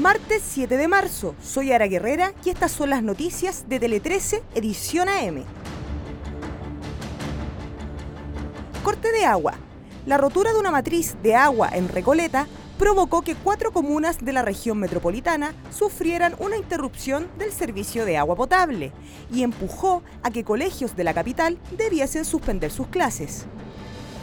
Martes 7 de marzo, soy Ara Guerrera y estas son las noticias de Tele13 edición AM. Corte de agua. La rotura de una matriz de agua en Recoleta provocó que 4 comunas de la región metropolitana sufrieran una interrupción del servicio de agua potable y empujó a que colegios de la capital debiesen suspender sus clases.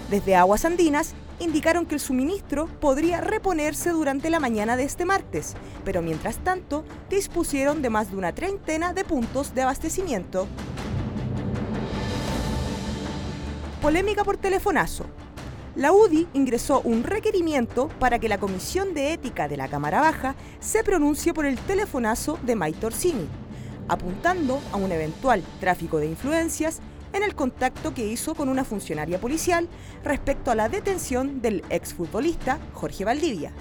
Desde Aguas Andinas indicaron que el suministro podría reponerse durante la mañana de este martes, pero mientras tanto dispusieron de más de una treintena de puntos de abastecimiento. Polémica por telefonazo. La UDI ingresó un requerimiento para que la Comisión de Ética de la Cámara Baja se pronuncie por el telefonazo de Maite Orsini, apuntando a un eventual tráfico de influencias en el contacto que hizo con una funcionaria policial respecto a la detención del exfutbolista Jorge Valdivia.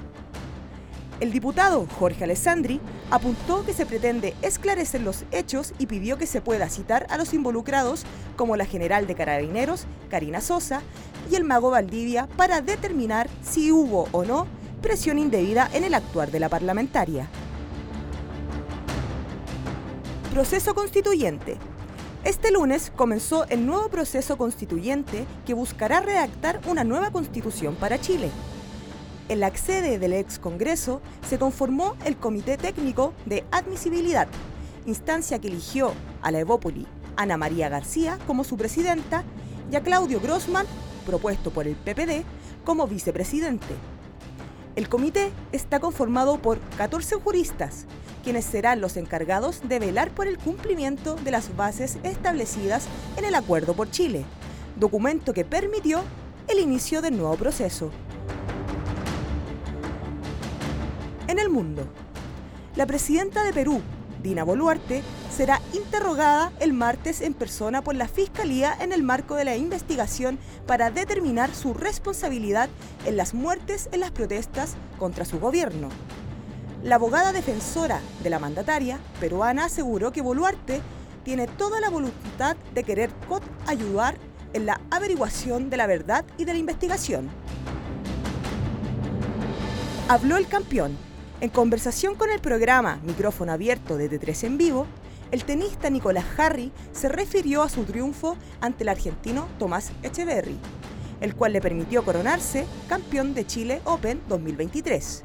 El diputado Jorge Alessandri apuntó que se pretende esclarecer los hechos y pidió que se pueda citar a los involucrados como la general de Carabineros, Karina Sosa, y el mago Valdivia para determinar si hubo o no presión indebida en el actuar de la parlamentaria. Proceso constituyente. Este lunes comenzó el nuevo proceso constituyente que buscará redactar una nueva constitución para Chile. En la sede del ex Congreso se conformó el Comité Técnico de Admisibilidad, instancia que eligió a la Evópoli, Ana María García, como su presidenta y a Claudio Grossman, propuesto por el PPD, como vicepresidente. El comité está conformado por 14 juristas, quienes serán los encargados de velar por el cumplimiento de las bases establecidas en el Acuerdo por Chile, documento que permitió el inicio del nuevo proceso. En el mundo, la presidenta de Perú, Dina Boluarte, será interrogada el martes en persona por la Fiscalía en el marco de la investigación para determinar su responsabilidad en las muertes en las protestas contra su gobierno. La abogada defensora de la mandataria peruana aseguró que Boluarte tiene toda la voluntad de querer ayudar en la averiguación de la verdad y de la investigación. Habló el campeón. En conversación con el programa Micrófono Abierto de T3 en Vivo, el tenista Nicolás Jarry se refirió a su triunfo ante el argentino Tomás Echeverri, el cual le permitió coronarse campeón de Chile Open 2023.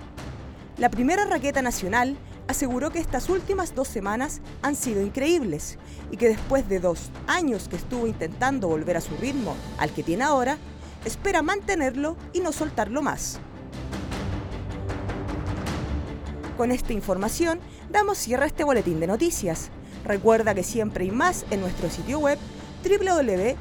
La primera raqueta nacional aseguró que estas últimas 2 semanas han sido increíbles y que después de 2 años que estuvo intentando volver a su ritmo al que tiene ahora, espera mantenerlo y no soltarlo más. Con esta información damos cierre a este boletín de noticias. Recuerda que siempre hay más en nuestro sitio web www.t13.cl.